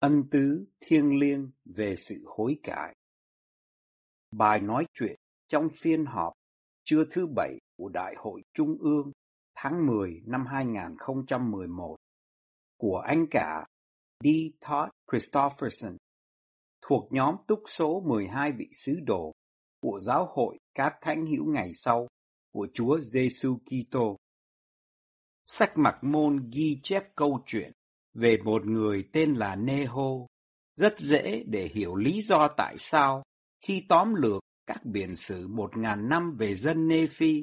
Ân tứ thiêng liêng về sự hối cải. Bài nói chuyện trong phiên họp trưa thứ Bảy của Đại hội Trung ương tháng 10 năm 2011 của anh cả D. Todd Christopherson thuộc nhóm túc số 12 vị sứ đồ của Giáo hội các Thánh hữu Ngày Sau của Chúa Giêsu Kitô. Sách Mạc Môn ghi chép câu chuyện về một người tên là Nê Hô, rất dễ để hiểu lý do tại sao khi tóm lược các biển sử 1.000 năm về dân Nê Phi,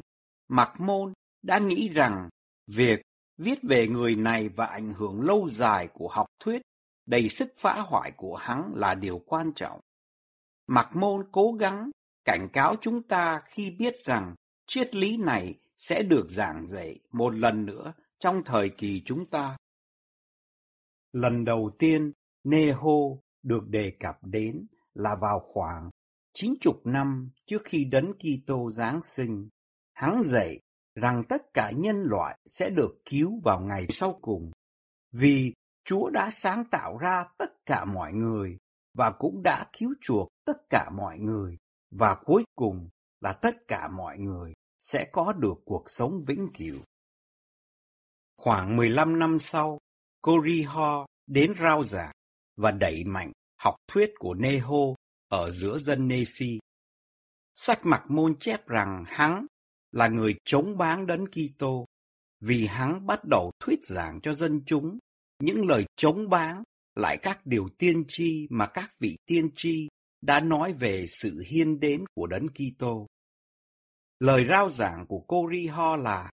Mạc Môn đã nghĩ rằng việc viết về người này và ảnh hưởng lâu dài của học thuyết đầy sức phá hoại của hắn là điều quan trọng. Mạc Môn cố gắng cảnh cáo chúng ta khi biết rằng triết lý này sẽ được giảng dạy một lần nữa trong thời kỳ chúng ta. Lần đầu tiên Nê Hô được đề cập đến là vào khoảng 90 năm trước khi Đấng Kitô giáng sinh. Hắn dạy rằng tất cả nhân loại sẽ được cứu vào ngày sau cùng, vì Chúa đã sáng tạo ra tất cả mọi người và cũng đã cứu chuộc tất cả mọi người, và cuối cùng là tất cả mọi người sẽ có được cuộc sống vĩnh cửu. Khoảng 15 năm sau, Cô-ri-ho đến rao giảng và đẩy mạnh học thuyết của Nê Hô ở giữa dân Nê Phi. Sách Mạc Môn chép rằng hắn là người chống báng Đấng Kitô, vì hắn bắt đầu thuyết giảng cho dân chúng những lời chống báng lại các điều tiên tri mà các vị tiên tri đã nói về sự hiên đến của Đấng Kitô. Lời rao giảng của Cô-ri-ho là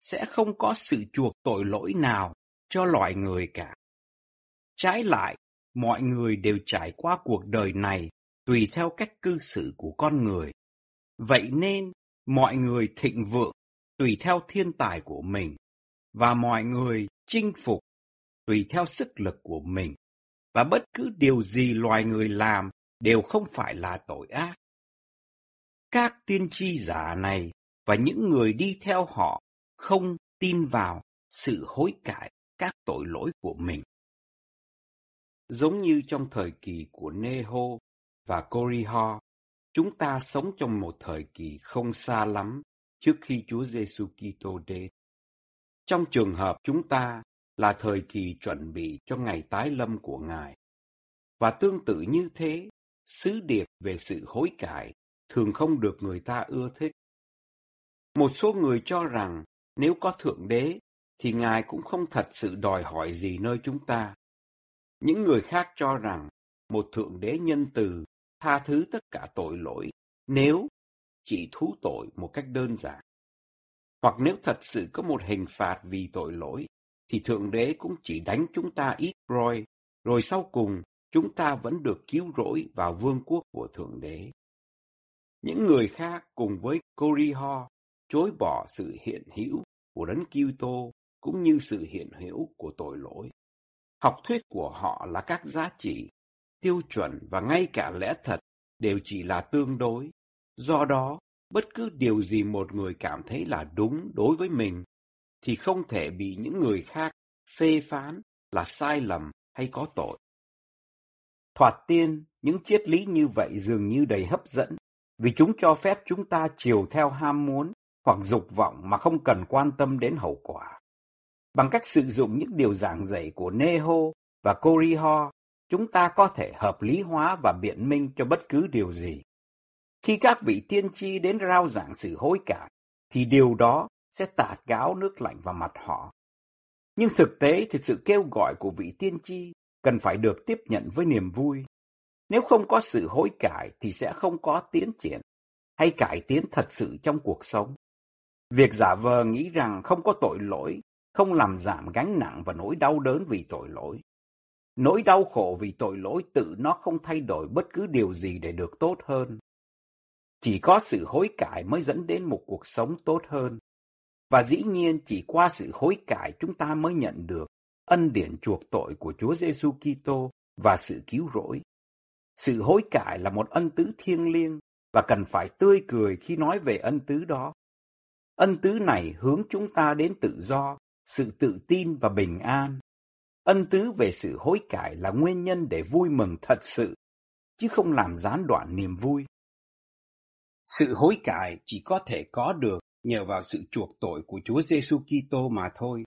sẽ không có sự chuộc tội lỗi nào cho loài người cả. Trái lại, mọi người đều trải qua cuộc đời này tùy theo cách cư xử của con người. Vậy nên, mọi người thịnh vượng tùy theo thiên tài của mình, và mọi người chinh phục tùy theo sức lực của mình, và bất cứ điều gì loài người làm đều không phải là tội ác. Các tiên tri giả này và những người đi theo họ không tin vào sự hối cải các tội lỗi của mình. Giống như trong thời kỳ của Nê Hô và Cô-ri-ho, chúng ta sống trong một thời kỳ không xa lắm trước khi Chúa Giêsu Kitô đến. Trong trường hợp chúng ta là thời kỳ chuẩn bị cho ngày tái lâm của Ngài. Và tương tự như thế, sứ điệp về sự hối cải thường không được người ta ưa thích. Một số người cho rằng nếu có Thượng Đế thì Ngài cũng không thật sự đòi hỏi gì nơi chúng ta. Những người khác cho rằng một Thượng Đế nhân từ tha thứ tất cả tội lỗi nếu chỉ thú tội một cách đơn giản. Hoặc nếu thật sự có một hình phạt vì tội lỗi, thì Thượng Đế cũng chỉ đánh chúng ta ít roi, rồi sau cùng chúng ta vẫn được cứu rỗi vào vương quốc của Thượng Đế. Những người khác cùng với Cô-ri-ho chối bỏ sự hiện hữu của Đấng Kitô cũng như sự hiện hữu của tội lỗi. Học thuyết của họ là các giá trị, tiêu chuẩn và ngay cả lẽ thật đều chỉ là tương đối. Do đó, bất cứ điều gì một người cảm thấy là đúng đối với mình thì không thể bị những người khác phê phán là sai lầm hay có tội. Thoạt tiên, những triết lý như vậy dường như đầy hấp dẫn vì chúng cho phép chúng ta chiều theo ham muốn hoặc dục vọng mà không cần quan tâm đến hậu quả. Bằng cách sử dụng những điều giảng dạy của Nê Hô và Cô-ri-ho, chúng ta có thể hợp lý hóa và biện minh cho bất cứ điều gì. Khi các vị tiên tri đến rao giảng sự hối cải, thì điều đó sẽ tạt gáo nước lạnh vào mặt họ. Nhưng thực tế thì sự kêu gọi của vị tiên tri cần phải được tiếp nhận với niềm vui. Nếu không có sự hối cải thì sẽ không có tiến triển hay cải tiến thật sự trong cuộc sống. Việc giả vờ nghĩ rằng không có tội lỗi không làm giảm gánh nặng và nỗi đau đớn vì tội lỗi. Nỗi đau khổ vì tội lỗi tự nó không thay đổi bất cứ điều gì để được tốt hơn. Chỉ có sự hối cải mới dẫn đến một cuộc sống tốt hơn. Và dĩ nhiên chỉ qua sự hối cải chúng ta mới nhận được ân điển chuộc tội của Chúa Giêsu Kitô và sự cứu rỗi. Sự hối cải là một ân tứ thiêng liêng và cần phải tươi cười khi nói về ân tứ đó. Ân tứ này hướng chúng ta đến tự do, sự tự tin và bình an. Ân tứ về sự hối cải là nguyên nhân để vui mừng thật sự, chứ không làm gián đoạn niềm vui. Sự hối cải chỉ có thể có được nhờ vào sự chuộc tội của Chúa Giêsu Kitô mà thôi.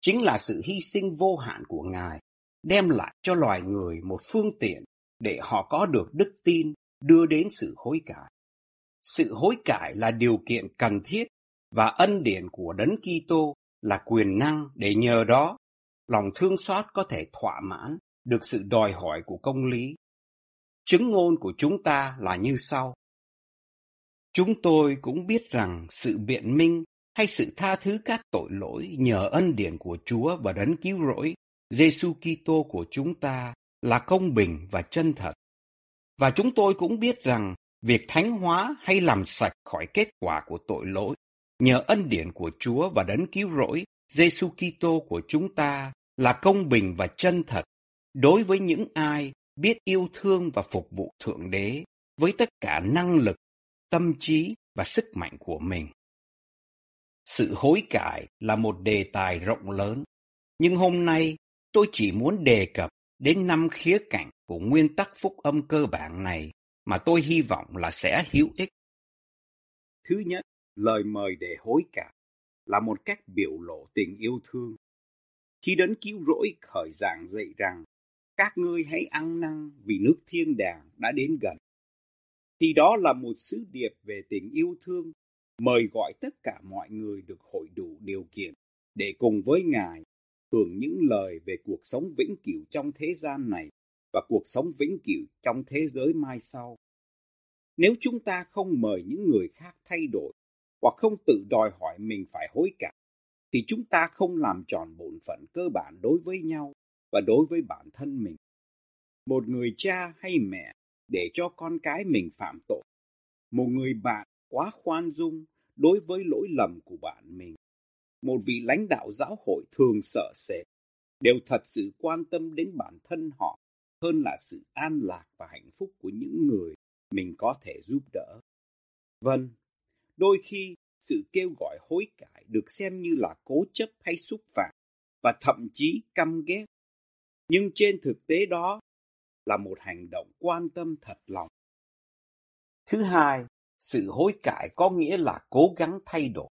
Chính là sự hy sinh vô hạn của Ngài đem lại cho loài người một phương tiện để họ có được đức tin đưa đến sự hối cải. Sự hối cải là điều kiện cần thiết và ân điển của Đấng Kitô là quyền năng để nhờ đó lòng thương xót có thể thỏa mãn được sự đòi hỏi của công lý. Chứng ngôn của chúng ta là như sau: Chúng tôi cũng biết rằng sự biện minh hay sự tha thứ các tội lỗi nhờ ân điển của Chúa và Đấng cứu rỗi Giêsu Kitô của chúng ta là công bình và chân thật. Và chúng tôi cũng biết rằng việc thánh hóa hay làm sạch khỏi kết quả của tội lỗi nhờ ân điển của Chúa và Đấng cứu rỗi Giêsu Kitô của chúng ta là công bình và chân thật đối với những ai biết yêu thương và phục vụ Thượng Đế với tất cả năng lực, tâm trí và sức mạnh của mình. Sự hối cải là một đề tài rộng lớn, nhưng hôm nay tôi chỉ muốn đề cập đến 5 khía cạnh của nguyên tắc phúc âm cơ bản này mà tôi hy vọng là sẽ hữu ích. Thứ nhất, lời mời để hối cải là một cách biểu lộ tình yêu thương. Khi Đấng cứu rỗi khởi giảng dạy rằng các ngươi hãy ăn năn vì nước thiên đàng đã đến gần, thì đó là một sứ điệp về tình yêu thương, mời gọi tất cả mọi người được hội đủ điều kiện để cùng với Ngài hưởng những lời về cuộc sống vĩnh cửu trong thế gian này và cuộc sống vĩnh cửu trong thế giới mai sau. Nếu chúng ta không mời những người khác thay đổi hoặc không tự đòi hỏi mình phải hối cải, thì chúng ta không làm tròn bổn phận cơ bản đối với nhau và đối với bản thân mình. Một người cha hay mẹ để cho con cái mình phạm tội, một người bạn quá khoan dung đối với lỗi lầm của bạn mình, một vị lãnh đạo giáo hội thường sợ sệt, đều thật sự quan tâm đến bản thân họ hơn là sự an lạc và hạnh phúc của những người mình có thể giúp đỡ. Vâng, đôi khi sự kêu gọi hối cải được xem như là cố chấp hay xúc phạm và thậm chí căm ghét, nhưng trên thực tế đó là một hành động quan tâm thật lòng. Thứ hai, sự hối cải có nghĩa là cố gắng thay đổi.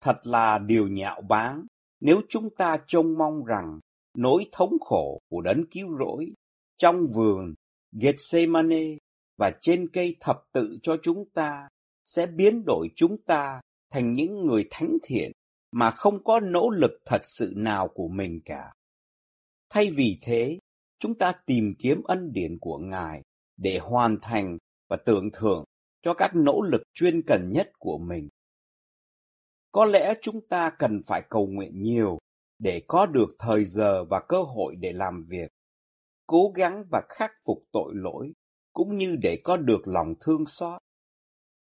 Thật là điều nhạo báng nếu chúng ta trông mong rằng nỗi thống khổ của Đấng cứu rỗi trong vườn Gethsemane và trên cây thập tự cho chúng ta sẽ biến đổi chúng ta thành những người thánh thiện mà không có nỗ lực thật sự nào của mình cả. Thay vì thế, chúng ta tìm kiếm ân điển của Ngài để hoàn thành và tưởng thưởng cho các nỗ lực chuyên cần nhất của mình. Có lẽ chúng ta cần phải cầu nguyện nhiều để có được thời giờ và cơ hội để làm việc, cố gắng và khắc phục tội lỗi, cũng như để có được lòng thương xót.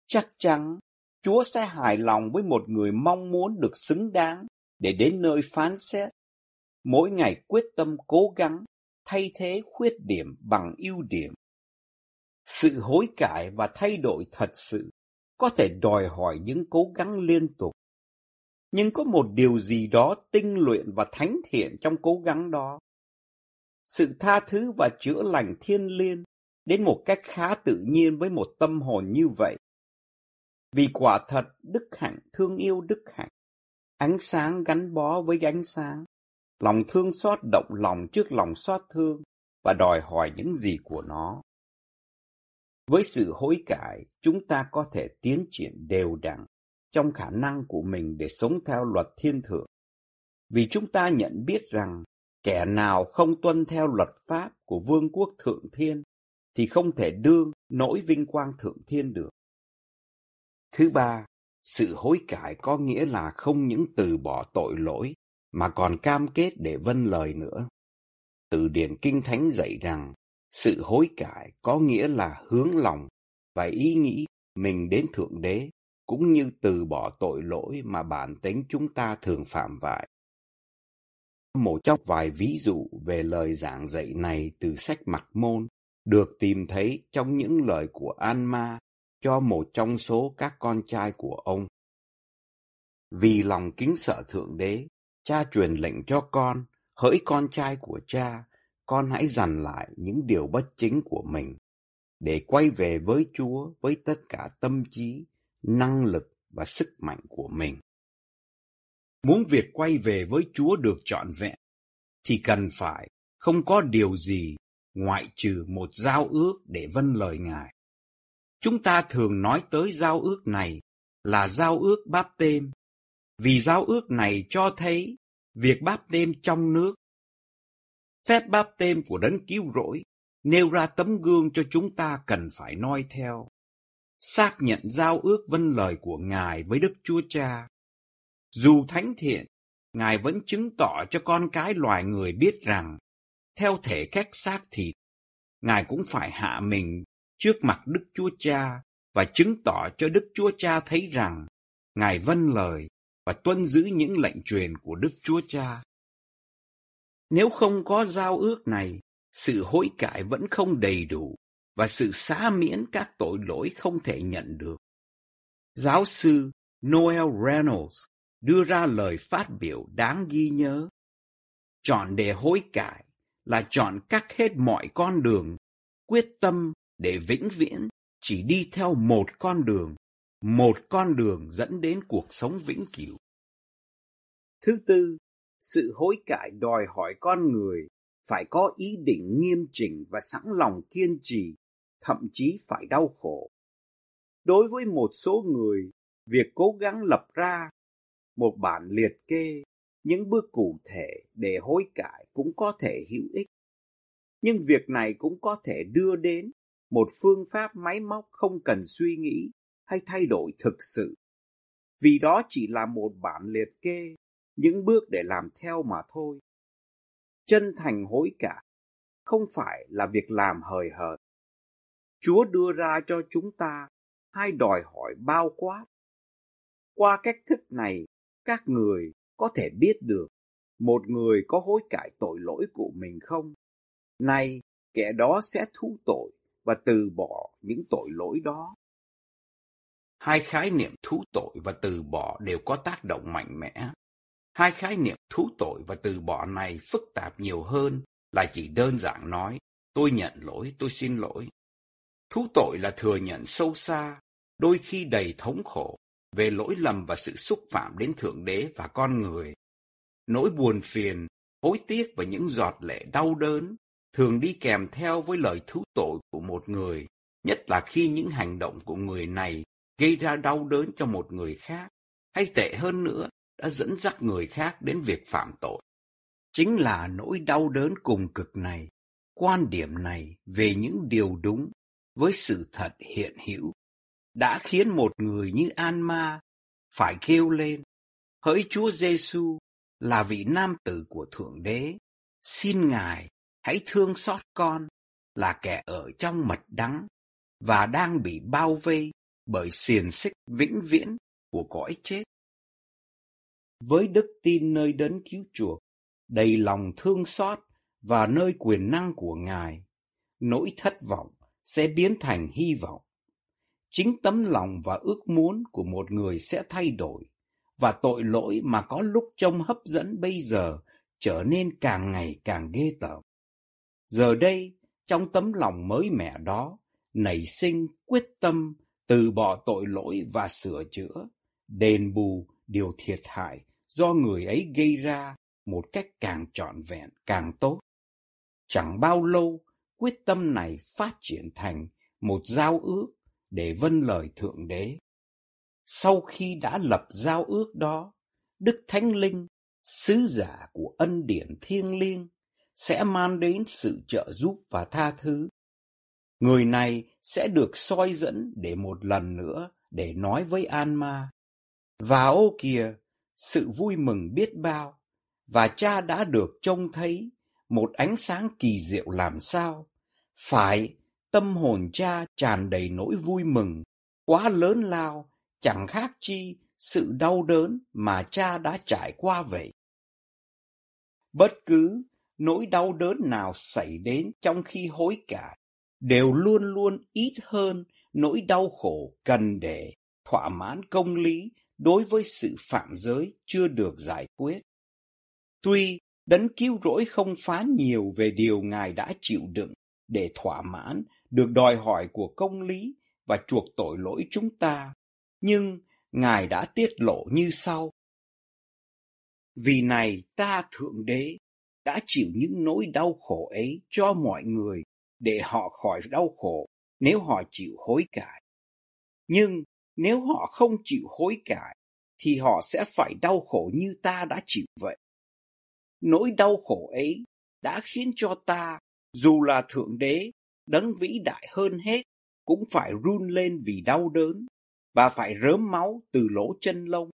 Chắc chắn, Chúa sẽ hài lòng với một người mong muốn được xứng đáng để đến nơi phán xét, mỗi ngày quyết tâm cố gắng thay thế khuyết điểm bằng ưu điểm. Sự hối cải và thay đổi thật sự có thể đòi hỏi những cố gắng liên tục. Nhưng có một điều gì đó tinh luyện và thánh thiện trong cố gắng đó. Sự tha thứ và chữa lành thiên liêng đến một cách khá tự nhiên với một tâm hồn như vậy. Vì quả thật đức hạnh thương yêu đức hạnh, ánh sáng gắn bó với ánh sáng, lòng thương xót động lòng trước lòng xót thương và đòi hỏi những gì của nó. Với sự hối cải, chúng ta có thể tiến triển đều đặn trong khả năng của mình để sống theo luật thiên thượng. Vì chúng ta nhận biết rằng kẻ nào không tuân theo luật pháp của vương quốc thượng thiên thì không thể đương nỗi vinh quang thượng thiên được. Thứ ba, Sự hối cải có nghĩa là không những từ bỏ tội lỗi, mà còn cam kết để vâng lời nữa. Từ điển Kinh Thánh dạy rằng, sự hối cải có nghĩa là hướng lòng và ý nghĩ mình đến Thượng Đế, cũng như từ bỏ tội lỗi mà bản tính chúng ta thường phạm vại. Một trong vài ví dụ về lời giảng dạy này từ sách Mạc Môn được tìm thấy trong những lời của An Ma cho một trong số các con trai của ông. Vì lòng kính sợ Thượng Đế, cha truyền lệnh cho con, hỡi con trai của cha, con hãy dằn lại những điều bất chính của mình, để quay về với Chúa với tất cả tâm trí, năng lực và sức mạnh của mình. Muốn việc quay về với Chúa được trọn vẹn, thì cần phải không có điều gì ngoại trừ một giao ước để vâng lời Ngài. Chúng ta thường nói tới giao ước này là giao ước báp têm, vì giao ước này cho thấy việc báp têm trong nước. Phép báp têm của Đấng Cứu Rỗi nêu ra tấm gương cho chúng ta cần phải noi theo, xác nhận giao ước vâng lời của Ngài với Đức Chúa Cha. Dù thánh thiện, Ngài vẫn chứng tỏ cho con cái loài người biết rằng, theo thể cách xác thịt, Ngài cũng phải hạ mình trước mặt Đức Chúa Cha và chứng tỏ cho Đức Chúa Cha thấy rằng Ngài vâng lời và tuân giữ những lệnh truyền của Đức Chúa Cha. Nếu không có giao ước này, sự hối cải vẫn không đầy đủ và sự xá miễn các tội lỗi không thể nhận được. Giáo sư Noel Reynolds đưa ra lời phát biểu đáng ghi nhớ. Chọn để hối cải là chọn cắt hết mọi con đường, quyết tâm để vĩnh viễn chỉ đi theo một con đường dẫn đến cuộc sống vĩnh cửu. Thứ tư, sự hối cải đòi hỏi con người phải có ý định nghiêm chỉnh và sẵn lòng kiên trì, thậm chí phải đau khổ. Đối với một số người, việc cố gắng lập ra một bản liệt kê những bước cụ thể để hối cải cũng có thể hữu ích. Nhưng việc này cũng có thể đưa đến một phương pháp máy móc không cần suy nghĩ hay thay đổi thực sự. Vì đó chỉ là một bản liệt kê, những bước để làm theo mà thôi. Chân thành hối cải không phải là việc làm hời hợt. Chúa đưa ra cho chúng ta hai đòi hỏi bao quát. Qua cách thức này, các người có thể biết được một người có hối cải tội lỗi của mình không. Nay, kẻ đó sẽ thú tội và từ bỏ những tội lỗi đó. Hai khái niệm thú tội và từ bỏ đều có tác động mạnh mẽ. Hai khái niệm thú tội và từ bỏ này phức tạp nhiều hơn là chỉ đơn giản nói, tôi nhận lỗi, tôi xin lỗi. Thú tội là thừa nhận sâu xa, đôi khi đầy thống khổ, về lỗi lầm và sự xúc phạm đến Thượng Đế và con người. Nỗi buồn phiền, hối tiếc và những giọt lệ đau đớn thường đi kèm theo với lời thú tội của một người, nhất là khi những hành động của người này gây ra đau đớn cho một người khác, hay tệ hơn nữa, đã dẫn dắt người khác đến việc phạm tội. Chính là nỗi đau đớn cùng cực này, quan điểm này về những điều đúng với sự thật hiện hữu, đã khiến một người như An Ma phải kêu lên, hỡi Chúa Giêsu là vị nam tử của Thượng Đế, xin Ngài hãy thương xót con là kẻ ở trong mật đắng và đang bị bao vây bởi xiềng xích vĩnh viễn của cõi chết. Với đức tin nơi Đấng Cứu Chuộc, đầy lòng thương xót và nơi quyền năng của Ngài, nỗi thất vọng sẽ biến thành hy vọng. Chính tấm lòng và ước muốn của một người sẽ thay đổi, và tội lỗi mà có lúc trông hấp dẫn bây giờ trở nên càng ngày càng ghê tởm. Giờ đây, trong tấm lòng mới mẻ đó, nảy sinh quyết tâm từ bỏ tội lỗi và sửa chữa, đền bù điều thiệt hại do người ấy gây ra một cách càng trọn vẹn càng tốt. Chẳng bao lâu, quyết tâm này phát triển thành một giao ước để vâng lời Thượng Đế. Sau khi đã lập giao ước đó, Đức Thánh Linh, sứ giả của ân điển thiêng liêng, sẽ mang đến sự trợ giúp và tha thứ. Người này sẽ được soi dẫn để một lần nữa để nói với An Ma, Và ô kìa, sự vui mừng biết bao, và cha đã được trông thấy một ánh sáng kỳ diệu làm sao. Phải, tâm hồn cha tràn đầy nỗi vui mừng, quá lớn lao, chẳng khác chi sự đau đớn mà cha đã trải qua vậy. Bất cứ nỗi đau đớn nào xảy đến trong khi hối cải đều luôn luôn ít hơn nỗi đau khổ cần để thỏa mãn công lý đối với sự phạm giới chưa được giải quyết. Tuy đấng cứu rỗi không phán nhiều về điều Ngài đã chịu đựng để thỏa mãn được đòi hỏi của công lý và chuộc tội lỗi chúng ta, nhưng Ngài đã tiết lộ như sau: Vì này ta Thượng Đế đã chịu những nỗi đau khổ ấy cho mọi người để họ khỏi đau khổ nếu họ chịu hối cải. Nhưng nếu họ không chịu hối cải thì họ sẽ phải đau khổ như ta đã chịu vậy. Nỗi đau khổ ấy đã khiến cho ta, dù là Thượng Đế, đấng vĩ đại hơn hết, cũng phải run lên vì đau đớn, và phải rớm máu từ lỗ chân lông,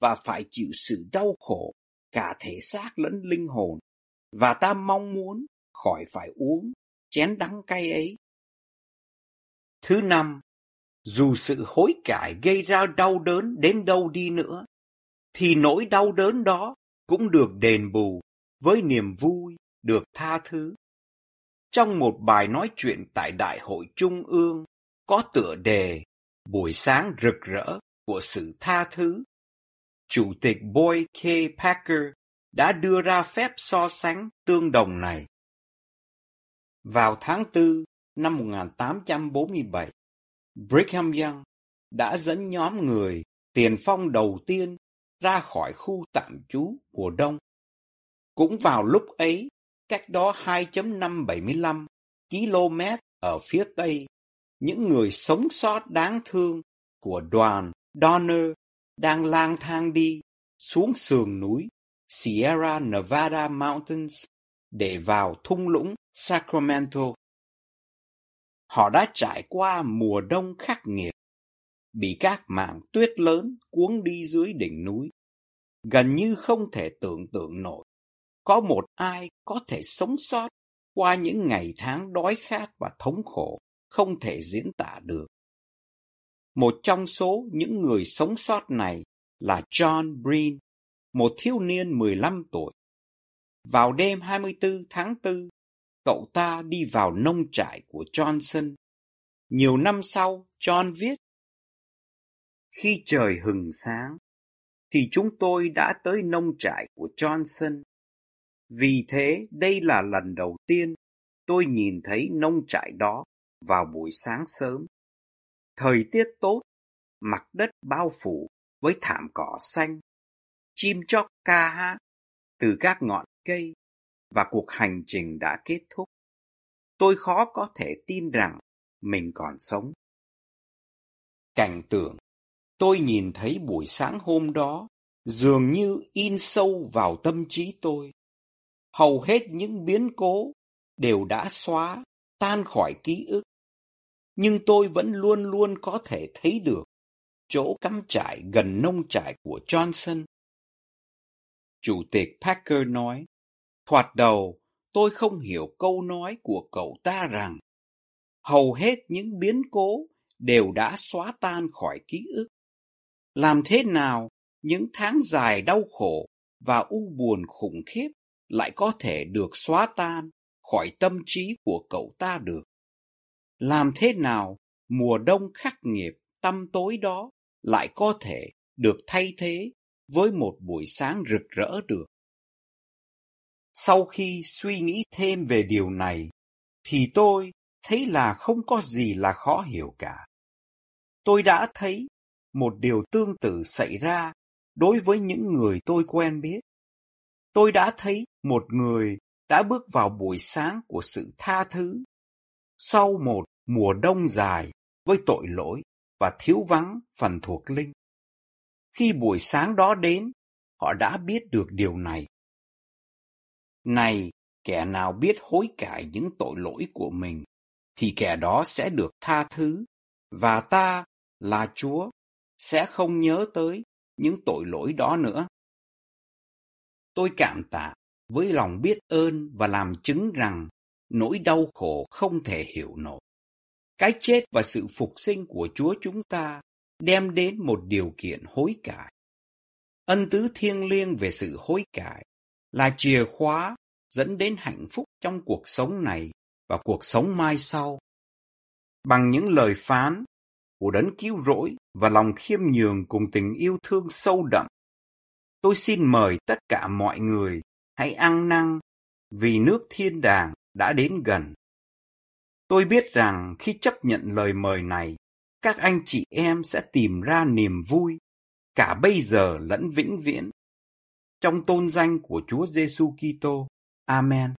và phải chịu sự đau khổ cả thể xác lẫn linh hồn. Và ta mong muốn khỏi phải uống chén đắng cay ấy. Thứ năm, dù sự hối cải gây ra đau đớn đến đâu đi nữa, thì nỗi đau đớn đó cũng được đền bù với niềm vui được tha thứ. Trong một bài nói chuyện tại Đại hội Trung ương có tựa đề Buổi sáng rực rỡ của sự tha thứ, Chủ tịch Boyd K. Packer đã đưa ra phép so sánh tương đồng này. Vào tháng 4 năm 1847, Brigham Young đã dẫn nhóm người tiền phong đầu tiên ra khỏi khu tạm trú mùa đông. Cũng vào lúc ấy, cách đó 2,575 km ở phía tây, những người sống sót đáng thương của đoàn Donner đang lang thang đi xuống sườn núi Sierra Nevada Mountains để vào thung lũng Sacramento. Họ đã trải qua mùa đông khắc nghiệt, bị các mảng tuyết lớn cuốn đi dưới đỉnh núi. Gần như không thể tưởng tượng nổi có một ai có thể sống sót qua những ngày tháng đói khát và thống khổ không thể diễn tả được. Một trong số những người sống sót này là John Breen, một thiếu niên 15 tuổi. Vào đêm 24 tháng 4, cậu ta đi vào nông trại của Johnson. Nhiều năm sau, John viết: Khi trời hừng sáng, thì chúng tôi đã tới nông trại của Johnson. Vì thế, đây là lần đầu tiên tôi nhìn thấy nông trại đó vào buổi sáng sớm. Thời tiết tốt, mặt đất bao phủ với thảm cỏ xanh, chim chóc ca hát từ các ngọn cây, và cuộc hành trình đã kết thúc. Tôi khó có thể tin rằng mình còn sống. Cảnh tượng tôi nhìn thấy buổi sáng hôm đó dường như in sâu vào tâm trí tôi. Hầu hết những biến cố đều đã xóa, tan khỏi ký ức. Nhưng tôi vẫn luôn luôn có thể thấy được chỗ cắm trại gần nông trại của Johnson. Chủ tịch Packer nói: Thoạt đầu, tôi không hiểu câu nói của cậu ta rằng hầu hết những biến cố đều đã xóa tan khỏi ký ức. Làm thế nào những tháng dài đau khổ và u buồn khủng khiếp lại có thể được xóa tan khỏi tâm trí của cậu ta được? Làm thế nào mùa đông khắc nghiệt tăm tối đó lại có thể được thay thế với một buổi sáng rực rỡ được? Sau khi suy nghĩ thêm về điều này, thì tôi thấy là không có gì là khó hiểu cả. Tôi đã thấy một điều tương tự xảy ra đối với những người tôi quen biết. Tôi đã thấy một người đã bước vào buổi sáng của sự tha thứ sau một mùa đông dài với tội lỗi và thiếu vắng phần thuộc linh. Khi buổi sáng đó đến, họ đã biết được điều này. Này, kẻ nào biết hối cải những tội lỗi của mình, thì kẻ đó sẽ được tha thứ, và ta, là Chúa, sẽ không nhớ tới những tội lỗi đó nữa. Tôi cảm tạ với lòng biết ơn và làm chứng rằng nỗi đau khổ không thể hiểu nổi. Cái chết và sự phục sinh của Chúa chúng ta đem đến một điều kiện hối cải. Ân tứ thiêng liêng về sự hối cải là chìa khóa dẫn đến hạnh phúc trong cuộc sống này và cuộc sống mai sau. Bằng những lời phán của đấng cứu rỗi và lòng khiêm nhường cùng tình yêu thương sâu đậm, tôi xin mời tất cả mọi người hãy ăn năn vì nước thiên đàng đã đến gần. Tôi biết rằng khi chấp nhận lời mời này, các anh chị em sẽ tìm ra niềm vui, cả bây giờ lẫn vĩnh viễn, trong tôn danh của Chúa Giêsu Kitô. Amen.